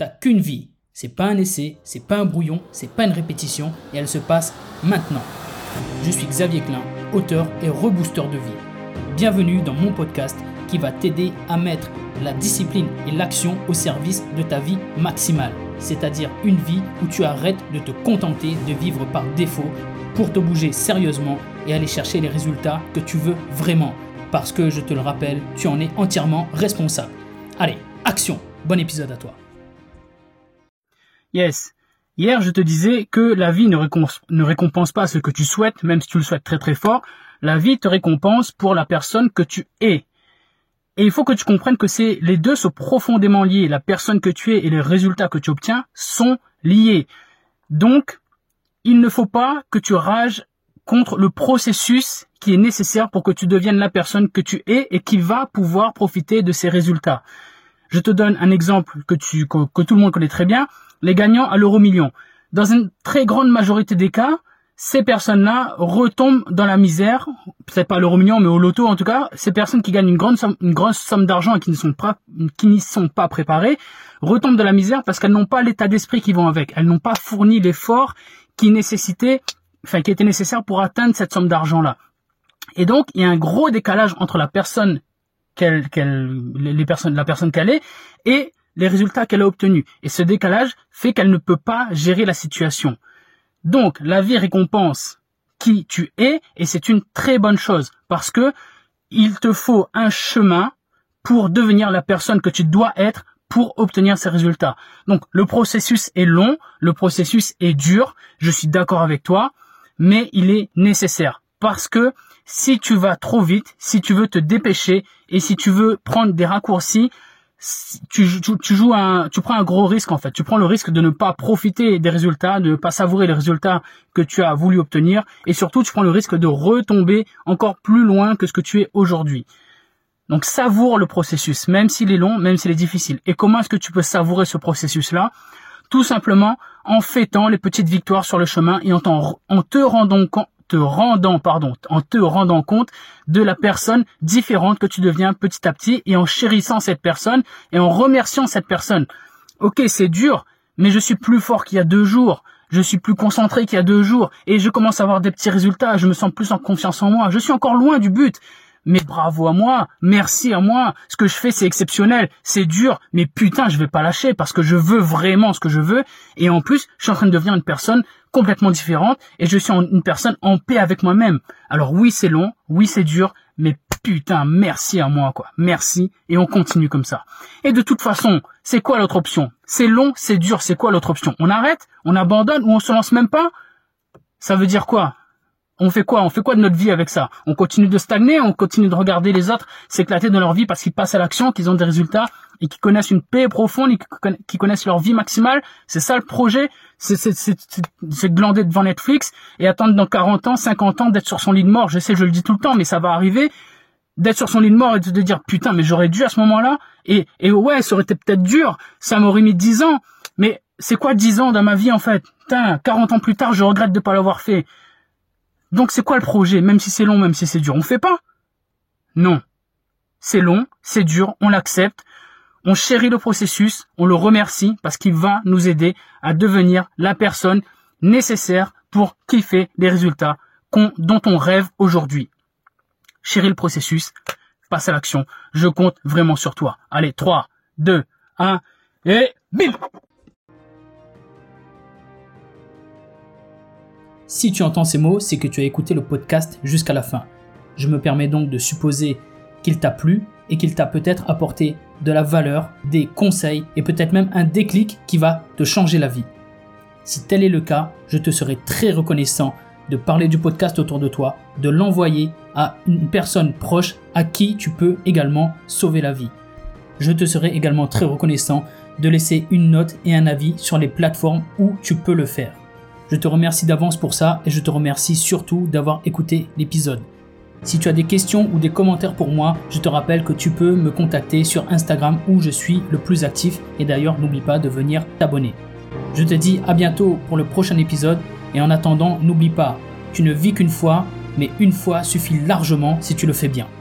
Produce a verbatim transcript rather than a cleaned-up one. T'as qu'une vie. C'est pas un essai, c'est pas un brouillon, c'est pas une répétition, et elle se passe maintenant. Je suis Xavier Klein, auteur et rebooster de vie. Bienvenue dans mon podcast qui va t'aider à mettre la discipline et l'action au service de ta vie maximale. C'est-à-dire une vie où tu arrêtes de te contenter de vivre par défaut pour te bouger sérieusement et aller chercher les résultats que tu veux vraiment. Parce que, je te le rappelle, tu en es entièrement responsable. Allez, action! Bon épisode à toi. Yes. Hier, je te disais que la vie ne, récompense, ne récompense pas ce que tu souhaites, même si tu le souhaites très très fort. La vie te récompense pour la personne que tu es. Et il faut que tu comprennes que c'est, les deux sont profondément liés. La personne que tu es et les résultats que tu obtiens sont liés. Donc, il ne faut pas que tu rages contre le processus qui est nécessaire pour que tu deviennes la personne que tu es et qui va pouvoir profiter de ces résultats. Je te donne un exemple que, tu, que, que tout le monde connaît très bien, les gagnants à l'euro million. Dans une très grande majorité des cas, ces personnes-là retombent dans la misère, peut-être pas à l'euro million, mais au loto en tout cas, ces personnes qui gagnent une grande somme, une grosse somme d'argent et qui n'y sont pas, qui n'y sont pas préparées, retombent dans la misère parce qu'elles n'ont pas l'état d'esprit qui vont avec. Elles n'ont pas fourni l'effort qui nécessitait, enfin, qui était nécessaire pour atteindre cette somme d'argent-là. Et donc, il y a un gros décalage entre la personne qu'elle, qu'elle, les personnes, la personne qu'elle est et les résultats qu'elle a obtenus. Et ce décalage fait qu'elle ne peut pas gérer la situation. Donc, la vie récompense qui tu es, et c'est une très bonne chose parce que il te faut un chemin pour devenir la personne que tu dois être pour obtenir ces résultats. Donc, le processus est long, le processus est dur, je suis d'accord avec toi, mais il est nécessaire parce que si tu vas trop vite, si tu veux te dépêcher et si tu veux prendre des raccourcis, Tu, tu, tu joues un, tu prends un gros risque en fait. Tu prends le risque de ne pas profiter des résultats, de ne pas savourer les résultats que tu as voulu obtenir, et surtout tu prends le risque de retomber encore plus loin que ce que tu es aujourd'hui. Donc savoure le processus, même s'il est long, même s'il est difficile. Et comment est-ce que tu peux savourer ce processus-là ? Tout simplement en fêtant les petites victoires sur le chemin et en, en te rendant compte. te rendant, pardon, en te rendant compte de la personne différente que tu deviens petit à petit et en chérissant cette personne et en remerciant cette personne. Ok, c'est dur, mais je suis plus fort qu'il y a deux jours. Je suis plus concentré qu'il y a deux jours et je commence à avoir des petits résultats. Je me sens plus en confiance en moi. Je suis encore loin du but, mais bravo à moi. Merci à moi. Ce que je fais, c'est exceptionnel. C'est dur, mais putain, je vais pas lâcher parce que je veux vraiment ce que je veux. Et en plus, je suis en train de devenir une personne complètement différente et je suis une personne en paix avec moi-même. Alors oui, c'est long, oui, c'est dur, mais putain, merci à moi, quoi. Merci, et on continue comme ça. Et de toute façon, c'est quoi l'autre option ? C'est long, c'est dur, c'est quoi l'autre option ? On arrête ? On abandonne ou on se lance même pas ? Ça veut dire quoi ? On fait quoi ? On fait quoi de notre vie avec ça ? On continue de stagner, on continue de regarder les autres s'éclater dans leur vie parce qu'ils passent à l'action, qu'ils ont des résultats et qu'ils connaissent une paix profonde et qu'ils connaissent leur vie maximale. C'est ça le projet. C'est, c'est, c'est, c'est glander devant Netflix et attendre dans quarante ans, cinquante ans d'être sur son lit de mort. Je sais, je le dis tout le temps, mais ça va arriver. D'être sur son lit de mort et de te dire, putain, mais j'aurais dû à ce moment-là. Et, et ouais, ça aurait été peut-être dur. Ça m'aurait mis dix ans. Mais c'est quoi dix ans dans ma vie, en fait ? Putain, quarante ans plus tard, je regrette de ne pas l'avoir fait. Donc c'est quoi le projet ? Même si c'est long, même si c'est dur, on fait pas ? Non. C'est long, c'est dur, on l'accepte. On chérit le processus, on le remercie parce qu'il va nous aider à devenir la personne nécessaire pour kiffer les résultats qu'on, dont on rêve aujourd'hui. Chéris le processus, passe à l'action. Je compte vraiment sur toi. Allez, trois, deux, un et bim ! Si tu entends ces mots, c'est que tu as écouté le podcast jusqu'à la fin. Je me permets donc de supposer qu'il t'a plu et qu'il t'a peut-être apporté de la valeur, des conseils et peut-être même un déclic qui va te changer la vie. Si tel est le cas, je te serai très reconnaissant de parler du podcast autour de toi, de l'envoyer à une personne proche à qui tu peux également sauver la vie. Je te serai également très reconnaissant de laisser une note et un avis sur les plateformes où tu peux le faire. Je te remercie d'avance pour ça et je te remercie surtout d'avoir écouté l'épisode. Si tu as des questions ou des commentaires pour moi, je te rappelle que tu peux me contacter sur Instagram où je suis le plus actif et d'ailleurs n'oublie pas de venir t'abonner. Je te dis à bientôt pour le prochain épisode et en attendant n'oublie pas, tu ne vis qu'une fois, mais une fois suffit largement si tu le fais bien.